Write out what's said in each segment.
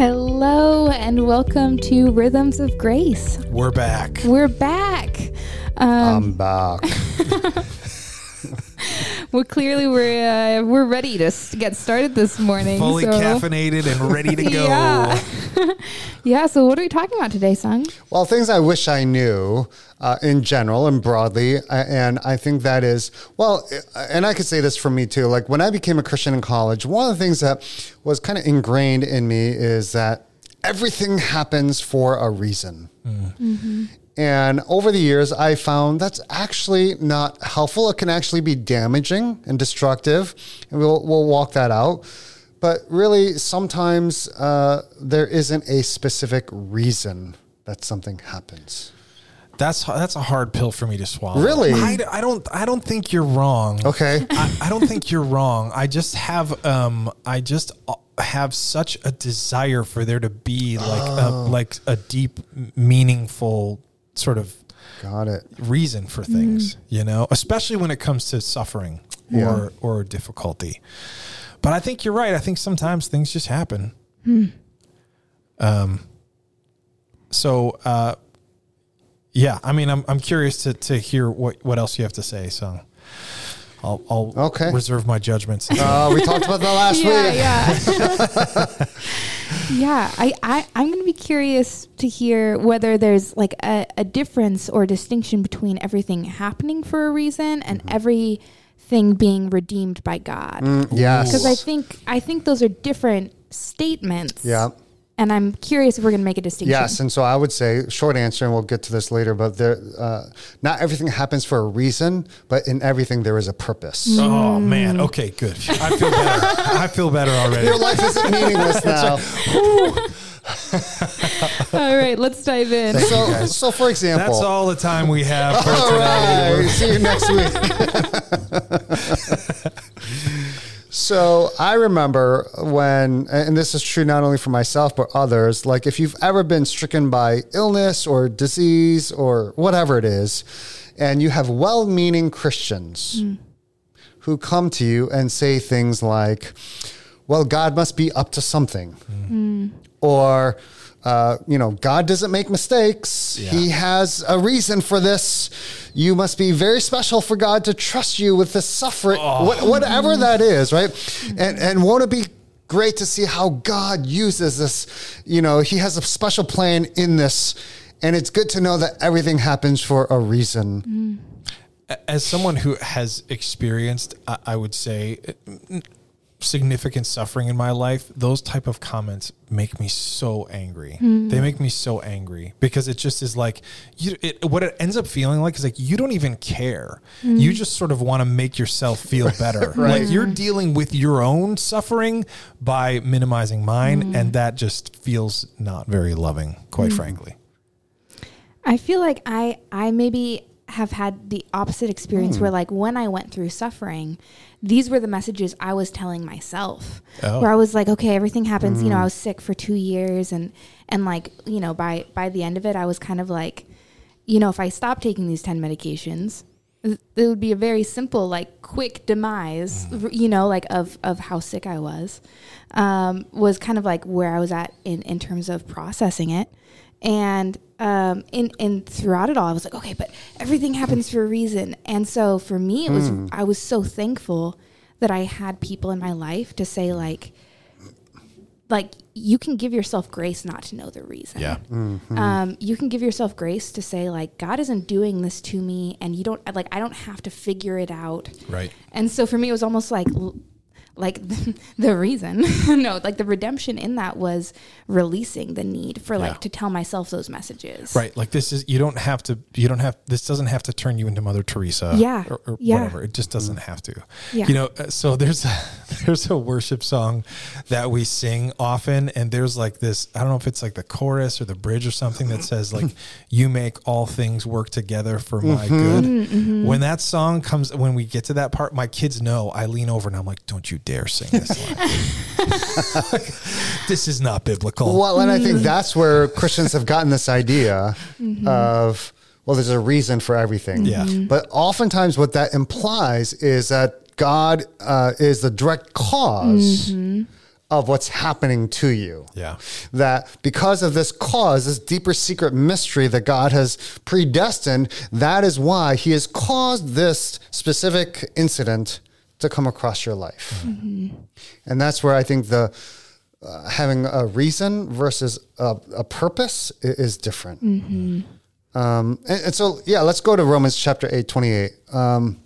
Hello and welcome to Rhythms of Grace. We're back. I'm back. Well, clearly we're ready to get started this morning. Fully caffeinated and ready to go. Yeah. So what are we talking about today, son? Well, things I wish I knew in general and broadly. And I think that is, well, and I could say this for me too. Like when I became a Christian in college, one of the things that was kind of ingrained in me is that everything happens for a reason. Mm-hmm. And over the years, I found that's actually not helpful. It can actually be damaging and destructive, and we'll walk that out. But really, sometimes there isn't a specific reason that something happens. That's a hard pill for me to swallow. Really? I don't think you're wrong. Okay. I don't think you're wrong. I just have I have such a desire for there to be like a deep, meaningful sort of reason for things, you know, especially when it comes to suffering or difficulty. But I think you're right. I think sometimes things just happen. I'm curious to hear what else you have to say. So I'll reserve my judgments. We talked about that last week. I'm going to be curious to hear whether there's like a difference or distinction between everything happening for a reason and everything being redeemed by God. Yes. Because I think those are different statements. Yeah. And I'm curious if we're going to make a distinction. Yes, and so I would say, short answer, and we'll get to this later, but there, not everything happens for a reason, but in everything there is a purpose. Oh, man. Okay, good. I feel better. I feel better already. Your life isn't meaningless now. All right, let's dive in. So, for example. That's all the time we have for today. All right, see you next week. So I remember when, and this is true not only for myself, but others, like if you've ever been stricken by illness or disease or whatever it is, and you have well-meaning Christians who come to you and say things like, well, God must be up to something, or, God doesn't make mistakes. Yeah. He has a reason for this. You must be very special for God to trust you with the suffering, whatever that is, right? And won't it be great to see how God uses this? You know, he has a special plan in this, and it's good to know that everything happens for a reason. As someone who has experienced, I would say, significant suffering in my life, those type of comments make me so angry. They make me so angry because it just is like, what it ends up feeling like is like, you don't even care. You just sort of want to make yourself feel better. Right. Like you're dealing with your own suffering by minimizing mine. And that just feels not very loving, quite frankly. I feel like I maybe have had the opposite experience where like when I went through suffering, these were the messages I was telling myself where I was like, okay, everything happens. You know, I was sick for 2 years and like, you know, by the end of it, I was kind of like, you know, if I stopped taking these 10 medications, it would be a very simple, like quick demise, you know, like of how sick I was kind of like where I was at in terms of processing it. And, in throughout it all, I was like, okay, but everything happens for a reason. And so for me, it was, I was so thankful that I had people in my life to say like you can give yourself grace not to know the reason. Yeah. You can give yourself grace to say like, God isn't doing this to me and you don't like, I don't have to figure it out. Right. And so for me, it was almost like the reason, no, like the redemption in that was releasing the need for like to tell myself those messages. Right. Like this is, this doesn't have to turn you into Mother Teresa or whatever. It just doesn't have to, you know? So there's a worship song that we sing often. And there's like this, I don't know if it's like the chorus or the bridge or something that says like, you make all things work together for my good. When that song comes, when we get to that part, my kids know I lean over and I'm like, don't you dare sing this line. This is not biblical. Well, and I think that's where Christians have gotten this idea of, well, there's a reason for everything. Yeah. But oftentimes what that implies is that God is the direct because of what's happening to you. Yeah. That because of this cause, this deeper secret mystery that God has predestined, that is why he has caused this specific incident to come across your life. Mm-hmm. And that's where I think the having a reason versus a purpose is different. Mm-hmm. And so, yeah, let's go to Romans chapter 8:28.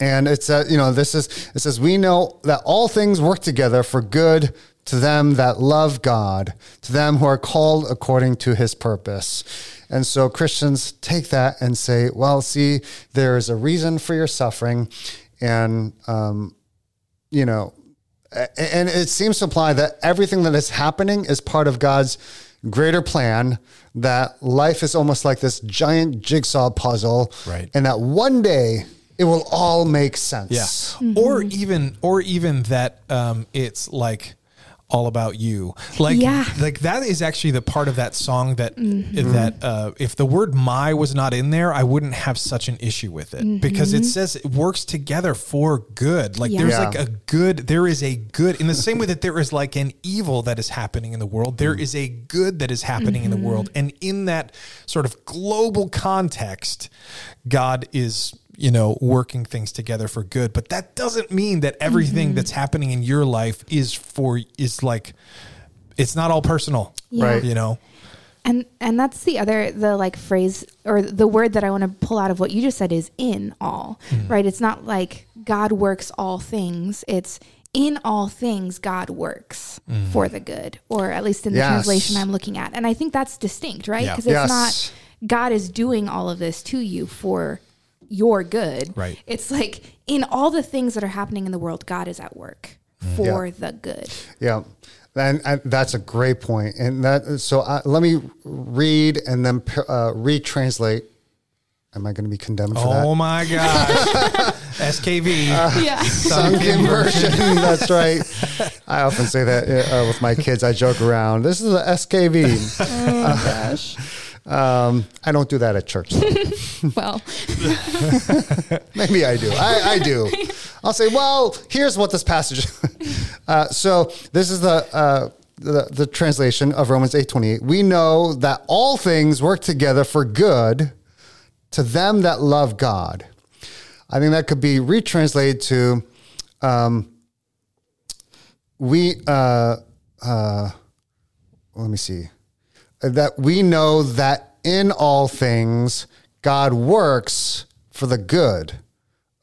And it's, it says, we know that all things work together for good to them that love God, to them who are called according to his purpose. And so Christians take that and say, well, see, there is a reason for your suffering. And, and it seems to imply that everything that is happening is part of God's greater plan, that life is almost like this giant jigsaw puzzle. Right. And that one day, it will all make sense. Yeah. Mm-hmm. Or even that it's like all about you. Like, yeah. Like that is actually the part of that song that, mm-hmm. that if the word my was not in there, I wouldn't have such an issue with it, mm-hmm. because it says it works together for good. Like, yeah. There's like there is a good in the same way that there is like an evil that is happening in the world. There is a good that is happening mm-hmm. in the world. And in that sort of global context, God is, working things together for good, but that doesn't mean that everything mm-hmm. that's happening in your life is it's not all personal, yeah. right? And that's the phrase or the word that I want to pull out of what you just said is in all, mm-hmm. right? It's not like God works all things. It's in all things, God works mm-hmm. for the good, or at least in the yes. translation I'm looking at. And I think that's distinct, right? Because yeah. it's yes. not God is doing all of this to you for you're good. Right. It's like in all the things that are happening in the world, God is at work for yeah. the good. Yeah. And that's a great point. And so let me read and then retranslate. Am I going to be condemned for that? Oh my gosh. SKV. Yeah. Sunken version. That's right. I often say that with my kids. I joke around. This is the SKV. Oh my gosh. I don't do that at church. Well, maybe I do. I do. I'll say, well, here's what this passage. So this is the translation of Romans 8:28. We know that all things work together for good to them that love God. I think that could be retranslated to, let me see. That we know that in all things, God works for the good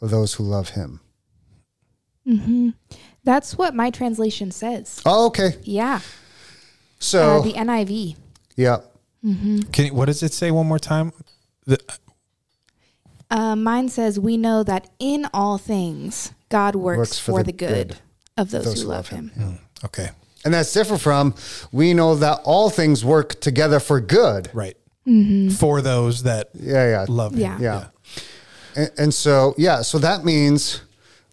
of those who love him. Mm-hmm. That's what my translation says. Oh, okay. Yeah. So the NIV. Yeah. Mm-hmm. What does it say one more time? Mine says, we know that in all things, God works for the good of those who love him. Mm. Okay. And that's different from, we know that all things work together for good. Right. Mm-hmm. For those that love him. Yeah. Yeah. So that means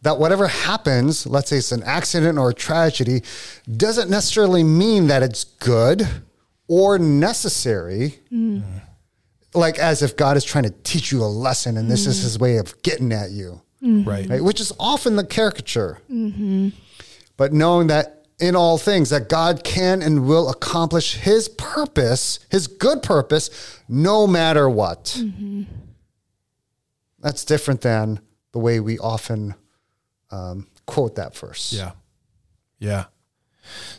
that whatever happens, let's say it's an accident or a tragedy, doesn't necessarily mean that it's good or necessary. Mm. Like as if God is trying to teach you a lesson and this is his way of getting at you. Mm-hmm. Right. Which is often the caricature. Mm-hmm. But knowing that in all things, that God can and will accomplish his purpose, his good purpose, no matter what. Mm-hmm. That's different than the way we often quote that verse. Yeah. Yeah.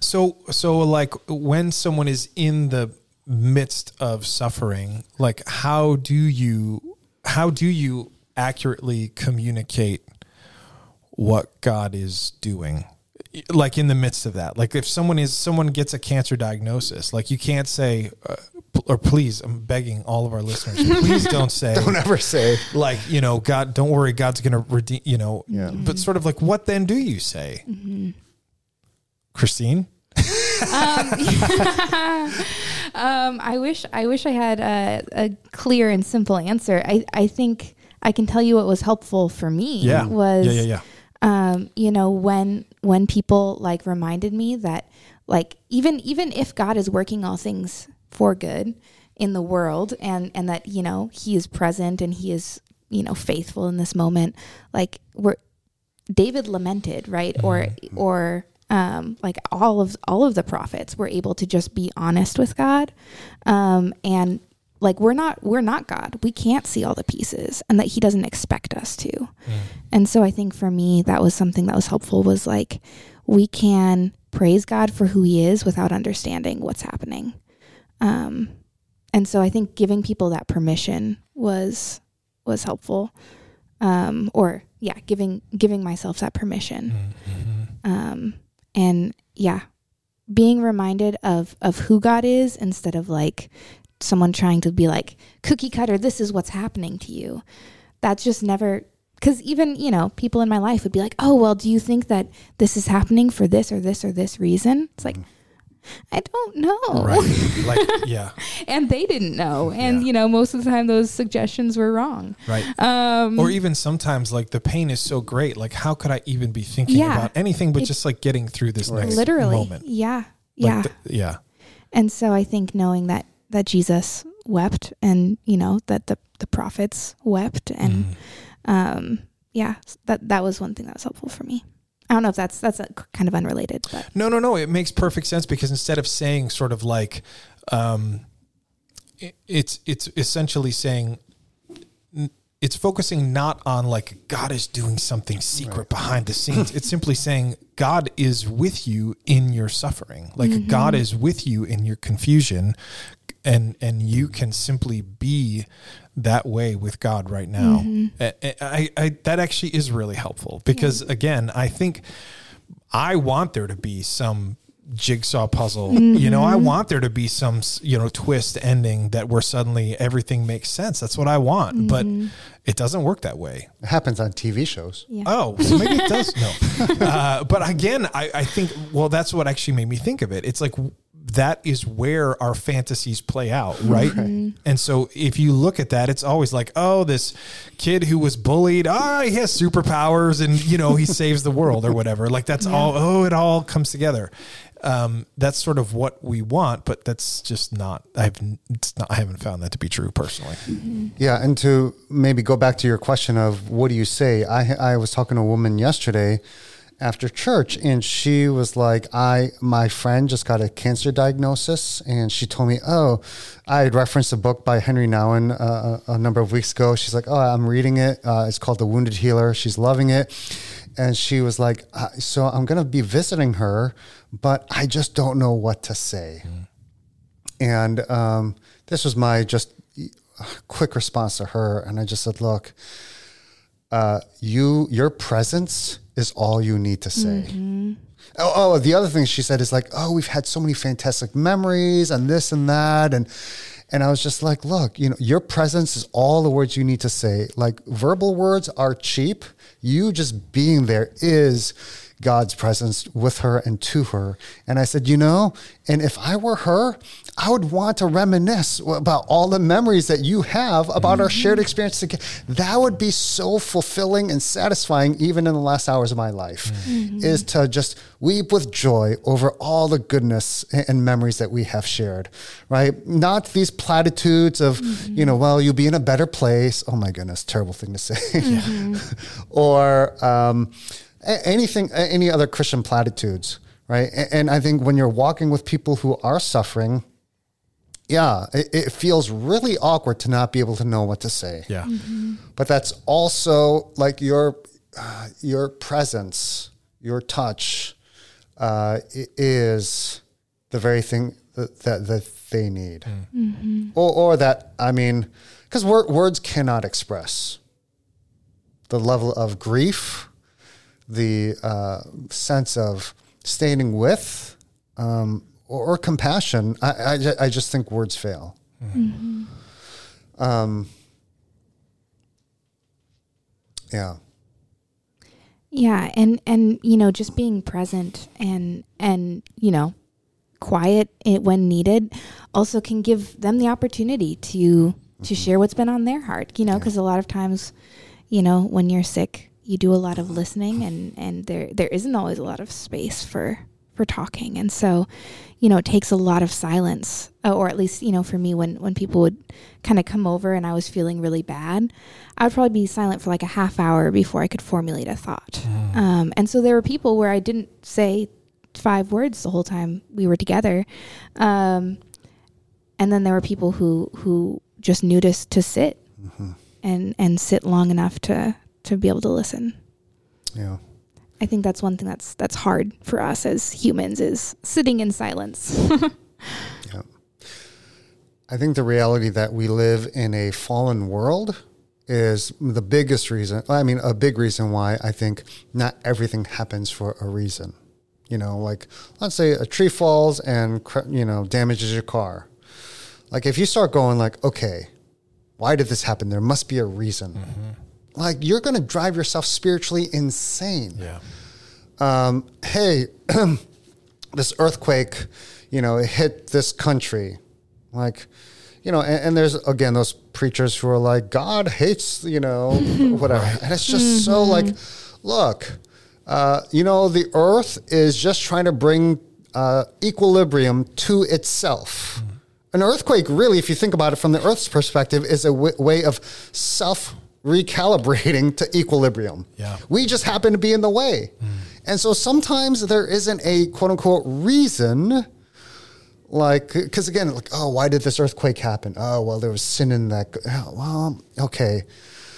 So like when someone is in the midst of suffering, like how do you accurately communicate what God is doing? Like in the midst of that, like if someone gets a cancer diagnosis, like you can't say, or please, I'm begging all of our listeners, please don't say, don't ever say like, God, don't worry, God's going to redeem, yeah. But sort of like, what then do you say? Mm-hmm. Christine? I wish I had a clear and simple answer. I think I can tell you what was helpful for me was, when people like reminded me that like, even if God is working all things for good in the world and that, he is present and he is, faithful in this moment, like David lamented, right. Mm-hmm. Or, like all of the prophets were able to just be honest with God. And like, we're not God. We can't see all the pieces, and that he doesn't expect us to. Mm. And so I think for me, that was something that was helpful, was like, we can praise God for who he is without understanding what's happening. And so I think giving people that permission was helpful. Giving myself that permission. Mm-hmm. Being reminded of who God is, instead of like someone trying to be like, cookie cutter, this is what's happening to you. That's just never, because even, people in my life would be like, oh, well, do you think that this is happening for this or this or this reason? It's like, I don't know. Right. And they didn't know. And, most of the time those suggestions were wrong. Right. Or even sometimes like the pain is so great. Like, how could I even be thinking about anything but just like getting through this next moment? Yeah. Yeah. And so I think knowing that Jesus wept, and, that the prophets wept, and, that was one thing that was helpful for me. I don't know if that's kind of unrelated. But. No. It makes perfect sense, because instead of saying sort of like, it's essentially saying, it's focusing not on like God is doing something secret behind the scenes. It's simply saying God is with you in your suffering. Like God is with you in your confusion, and you can simply be that way with God right now. Mm-hmm. I that actually is really helpful, because again, I think I want there to be some jigsaw puzzle, I want there to be some, twist ending that where suddenly everything makes sense. That's what I want, but it doesn't work that way. It happens on TV shows. Yeah. Oh, so maybe it does. No. But again, I think, well, that's what actually made me think of it. It's like, that is where our fantasies play out, right? Mm-hmm. And so if you look at that, it's always like, oh, this kid who was bullied, he has superpowers, and, he saves the world or whatever. Like that's all, it all comes together. That's sort of what we want, but that's just not, I haven't found that to be true personally. Mm-hmm. Yeah. And to maybe go back to your question of what do you say? I was talking to a woman yesterday after church, and she was like, my friend just got a cancer diagnosis, and she told me, I had referenced a book by Henry Nouwen a number of weeks ago. She's like, I'm reading it. It's called The Wounded Healer. She's loving it. And she was like, so I'm going to be visiting her, but I just don't know what to say. Mm. And this was my just quick response to her. And I just said, look, your presence is all you need to say. Mm-hmm. Oh, the other thing she said is like, we've had so many fantastic memories and this and that. And I was just like, look, your presence is all the words you need to say. Like, verbal words are cheap. You just being there is God's presence with her and to her. And I said, and if I were her, I would want to reminisce about all the memories that you have about our shared experience together. That would be so fulfilling and satisfying, even in the last hours of my life, is to just weep with joy over all the goodness and memories that we have shared, right? Not these platitudes of, well, you'll be in a better place. Oh my goodness, terrible thing to say. Mm-hmm. Or, any other Christian platitudes, right? And I think when you're walking with people who are suffering, it feels really awkward to not be able to know what to say. Yeah. Mm-hmm. But that's also like your presence, your touch is the very thing that they need. Mm-hmm. Or that, because words cannot express the level of grief, the sense of standing with or compassion. I just think words fail. Mm-hmm. And just being present and quiet when needed also can give them the opportunity to share what's been on their heart, because a lot of times, when you're sick, you do a lot of listening, and there isn't always a lot of space for talking. And so, it takes a lot of silence, or at least, for me, when people would kind of come over and I was feeling really bad, I would probably be silent for like a half hour before I could formulate a thought. And so there were people where I didn't say five words the whole time we were together. And then there were people who just knew to sit and sit long enough to be able to listen. Yeah. I think that's one thing that's hard for us as humans is sitting in silence. Yeah. I think the reality that we live in a fallen world is the biggest reason. I mean, a big reason why I think not everything happens for a reason. You know, like let's say a tree falls and, you know, damages your car. Like if you start going like, okay, why did this happen? There must be a reason. Mm-hmm. Like you're going to drive yourself spiritually insane. Yeah. Hey, this earthquake, you know, it hit this country. Like, you know, and there's, again, those preachers who are like, God hates, you know, whatever. And it's just so like, look, you know, the earth is just trying to bring equilibrium to itself. Mm-hmm. An earthquake, really, if you think about it from the earth's perspective, is a way of self recalibrating to equilibrium. Yeah. We just happen to be in the way. Mm. And so sometimes there isn't a quote unquote reason, like, because again, like, oh, why did this earthquake happen? Oh, well, there was sin in that. Oh, well, okay.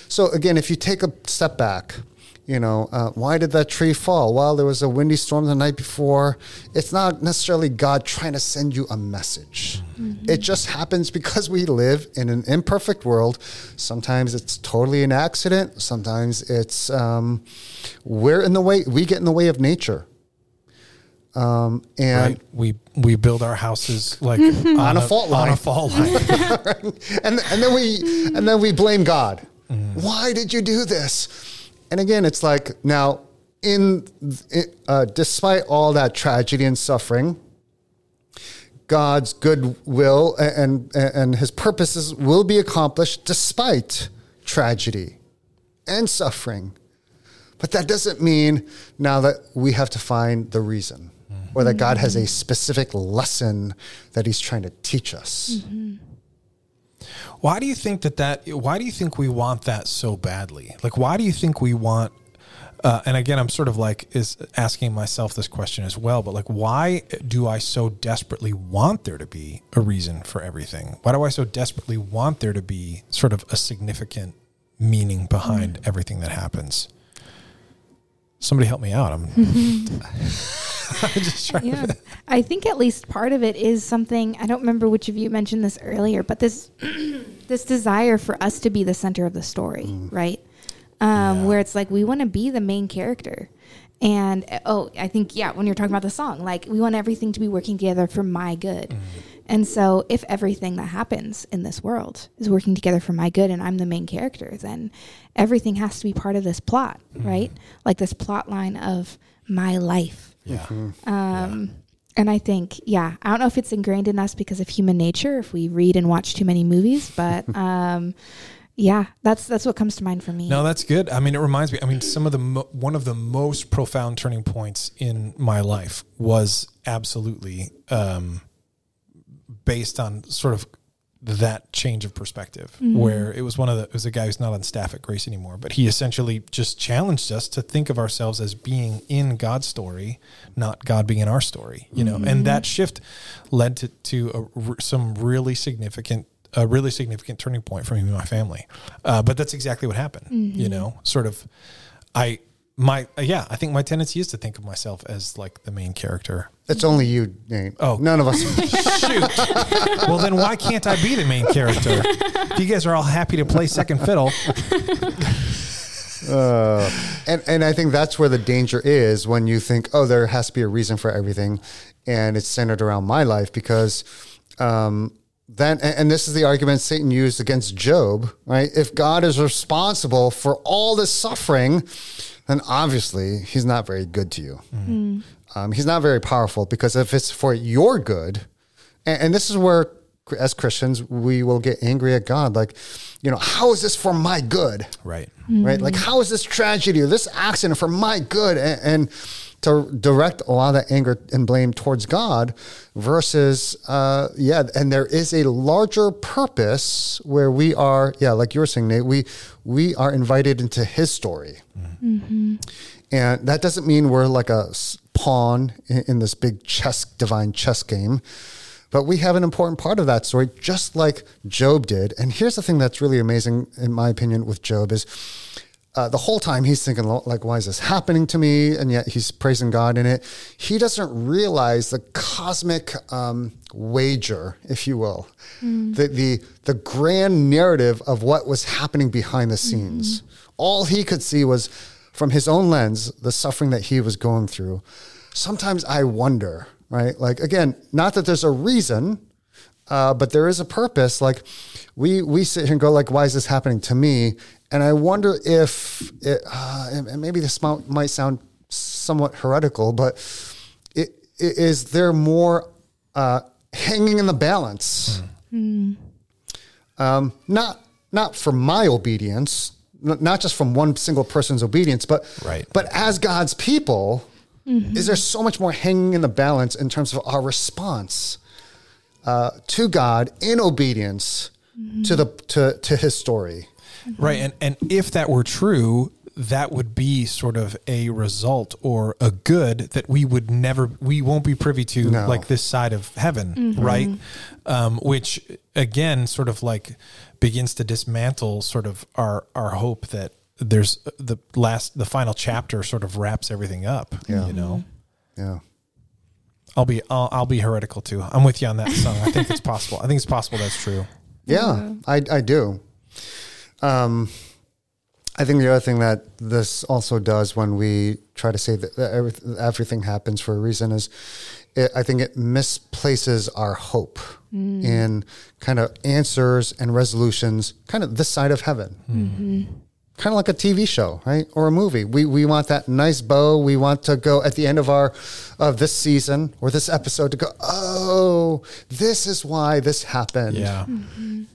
So again, if you take a step back, you know, why did that tree fall? Well, there was a windy storm the night before. It's not necessarily God trying to send you a message. Mm-hmm. It just happens because we live in an imperfect world. Sometimes it's totally an accident. Sometimes it's we're in the way. We get in the way of nature. And right. we build our houses like on a fault line. On a fault line. Right. And then we blame God. Mm. Why did you do this? And again, it's like now, despite all that tragedy and suffering, God's good will and His purposes will be accomplished despite tragedy and suffering. But that doesn't mean now that we have to find the reason, or that God has a specific lesson that He's trying to teach us. Mm-hmm. Why do you think why do you think we want that so badly? Like, why do you think we want, and again, I'm sort of like is asking myself this question as well, but like, why do I so desperately want there to be a reason for everything? Why do I so desperately want there to be sort of a significant meaning behind everything that happens? Somebody help me out. I'm just trying to. I think at least part of it is something, I don't remember which of you mentioned this earlier, but this desire for us to be the center of the story, right? Where it's like, we want to be the main character. And, I think, when you're talking about the song, like we want everything to be working together for my good. Mm. And so if everything that happens in this world is working together for my good and I'm the main character, then everything has to be part of this plot, right? Like this plot line of my life. Yeah. And I think, I don't know if it's ingrained in us because of human nature, if we read and watch too many movies, but that's what comes to mind for me. No, that's good. I mean, it reminds me, one of the most profound turning points in my life was absolutely based on sort of that change of perspective, where it was it was a guy who's not on staff at Grace anymore, but he essentially just challenged us to think of ourselves as being in God's story, not God being in our story, you know, and that shift led to some really significant turning point for me and my family. But that's exactly what happened, you know, sort of, I think my tendency is to think of myself as like the main character. It's only you, Nate. Oh, none of us. Shoot. Well, then why can't I be the main character? If you guys are all happy to play second fiddle. And I think that's where the danger is when you think, oh, there has to be a reason for everything, and it's centered around my life because then this is the argument Satan used against Job, right? If God is responsible for all this suffering, then obviously He's not very good to you. Mm. He's not very powerful because if it's for your good, and this is where as Christians, we will get angry at God. Like, you know, how is this for my good? Right. Mm. Right. Like, how is this tragedy or this accident for my good? And to direct a lot of that anger and blame towards God versus, and there is a larger purpose where we are, like you were saying, Nate, we are invited into His story. Mm-hmm. And that doesn't mean we're like a pawn in this big divine chess game. But we have an important part of that story, just like Job did. And here's the thing that's really amazing, in my opinion, with Job is the whole time he's thinking, like, why is this happening to me? And yet he's praising God in it. He doesn't realize the cosmic wager, if you will, the grand narrative of what was happening behind the scenes. All he could see was, from his own lens, the suffering that he was going through. Sometimes I wonder, right? Like, again, not that there's a reason, but there is a purpose. Like, we sit here and go, like, why is this happening to me? And I wonder if it, and maybe this might sound somewhat heretical, but is there more hanging in the balance? Not for my obedience, not just from one single person's obedience, but as God's people, is there so much more hanging in the balance in terms of our response to God in obedience to His story? Right. And if that were true, that would be sort of a result or a good that we won't be privy to, like this side of heaven. Right. Which again, sort of like begins to dismantle sort of our hope that there's the final chapter sort of wraps everything up, you know? Yeah. I'll be heretical too. I'm with you on that song. I think it's possible. I think it's possible. That's true. Yeah, I do. I think the other thing that this also does when we try to say that everything happens for a reason is I think it misplaces our hope in kind of answers and resolutions, kind of this side of heaven, kind of like a TV show, right? Or a movie. We want that nice bow. We want to go at the end of this season or this episode to go, oh, this is why this happened. Yeah.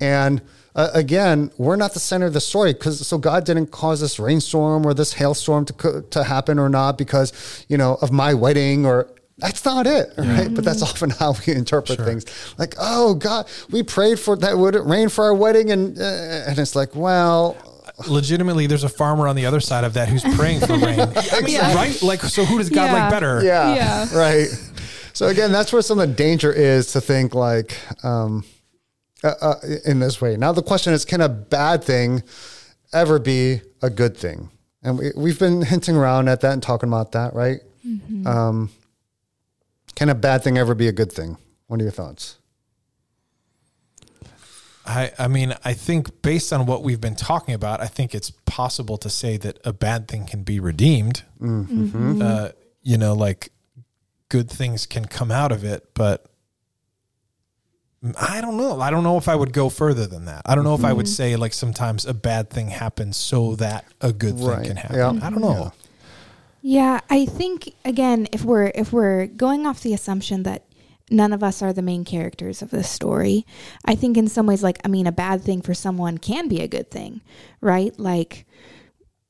And again, we're not the center of the story, so God didn't cause this rainstorm or this hailstorm to happen or not because, you know, of my wedding or that's not it, right? But that's often how we interpret things. Like, oh God, we prayed for that would it rain for our wedding, and it's like, well, legitimately, there's a farmer on the other side of that who's praying for rain, I mean, right? Like, so who does God like better? Yeah, right. So again, that's where some of the danger is to think like. In this way. Now the question is, can a bad thing ever be a good thing? And we've been hinting around at that and talking about that, right? Can a bad thing ever be a good thing? What are your thoughts? I mean, I think based on what we've been talking about, I think it's possible to say that a bad thing can be redeemed. You know, like good things can come out of it, but I don't know. I don't know if I would go further than that. I don't know if I would say like sometimes a bad thing happens so that a good thing can happen. Yeah. I don't know. Yeah, I think again, if we're going off the assumption that none of us are the main characters of this story, I think in some ways, like, I mean, a bad thing for someone can be a good thing, right? Like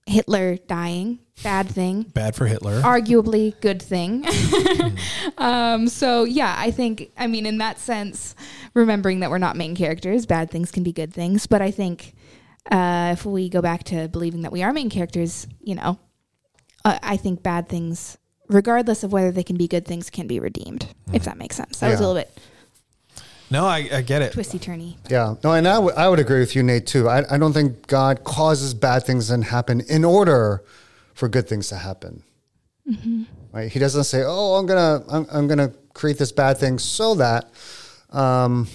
Hitler dying, bad thing. Bad for Hitler. Arguably good thing. So yeah, I think, I mean, in that sense, remembering that we're not main characters, bad things can be good things. But I think if we go back to believing that we are main characters, you know, I think bad things, regardless of whether they can be good things, can be redeemed, if that makes sense. That was a little bit... No, I get it. Twisty-turny. Yeah. No, and I would agree with you, Nate, too. I don't think God causes bad things to happen in order for good things to happen. Right? He doesn't say, oh, I'm gonna create this bad thing so that, and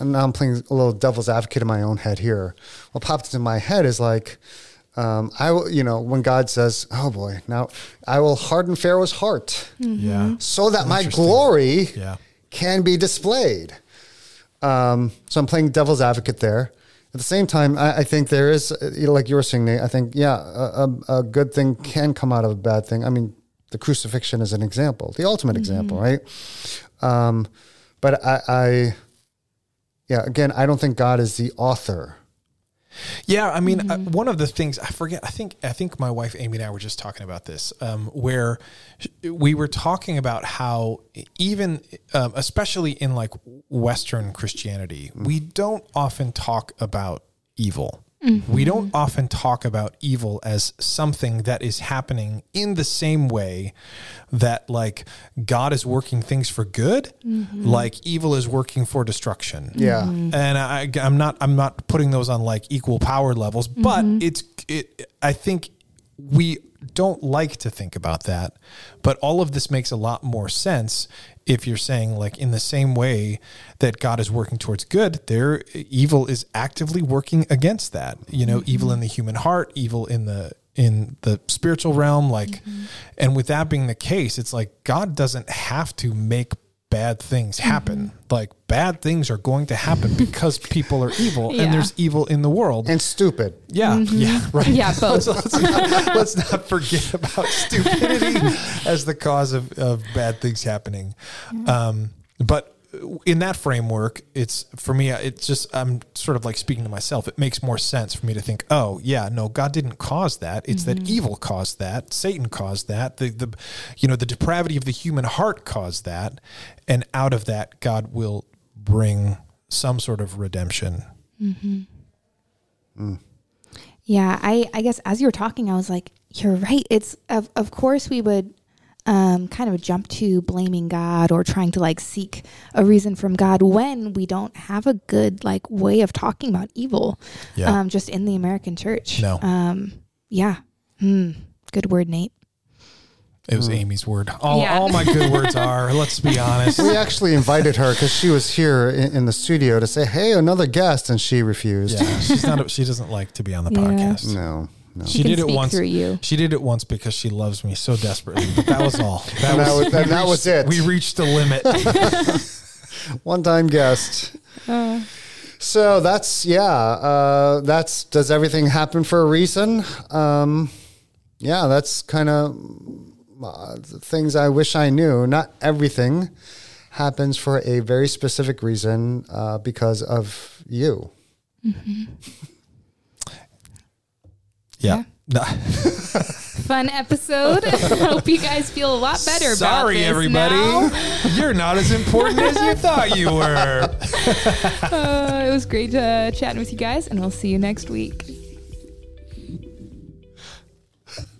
now I'm playing a little devil's advocate in my own head here. What popped into my head is like, when God says, oh boy, now I will harden Pharaoh's heart. So that my glory... can be displayed. So I'm playing devil's advocate there. At the same time, I think there is, like you were saying, Nate, I think, a good thing can come out of a bad thing. I mean, the crucifixion is an example, the ultimate example, right? But again, I don't think God is the author. Yeah, I mean, one of the things, I forget, I think my wife Amy and I were just talking about this, where we were talking about how even, especially in like Western Christianity, we don't often talk about evil. Mm-hmm. We don't often talk about evil as something that is happening in the same way that like God is working things for good, mm-hmm. like evil is working for destruction. Yeah. Mm-hmm. And I'm not putting those on like equal power levels, but mm-hmm. I think we don't like to think about that, but all of this makes a lot more sense if you're saying like in the same way that God is working towards good, there evil is actively working against that, you know, mm-hmm. evil in the human heart, evil in the spiritual realm, like, mm-hmm. and with that being the case, it's like God doesn't have to make bad things happen. Mm-hmm. Like bad things are going to happen because people are evil yeah. and there's evil in the world and stupid. Yeah. Mm-hmm. Yeah. Right. Yeah. Both. let's not forget about stupidity as the cause of bad things happening. Yeah. But in that framework, it's for me, it's just, I'm sort of like speaking to myself. It makes more sense for me to think, oh yeah, no, God didn't cause that. It's mm-hmm. that evil caused that. Satan caused that. The depravity of the human heart caused that. And out of that, God will bring some sort of redemption. Mm-hmm. Mm. Yeah. I guess as you were talking, I was like, you're right. It's of course we would, kind of jump to blaming God or trying to like seek a reason from God when we don't have a good like way of talking about evil, yeah. Just in the American church. No. Yeah. Good word, Nate. It was Amy's word. All my good words are, let's be honest. We actually invited her because she was here in the studio to say, hey, another guest. And she refused. Yeah, she doesn't like to be on the podcast. No. No. She did it once. She did it once because she loves me so desperately. But that was all. That was it. We reached the limit. One time guest. So that's does everything happen for a reason? That's kind of the things I wish I knew. Not everything happens for a very specific reason because of you. Mm-hmm. Yeah. No. Fun episode. Hope you guys feel a lot better about this. Sorry, everybody. Now. You're not as important as you thought you were. It was great chatting with you guys, and we'll see you next week.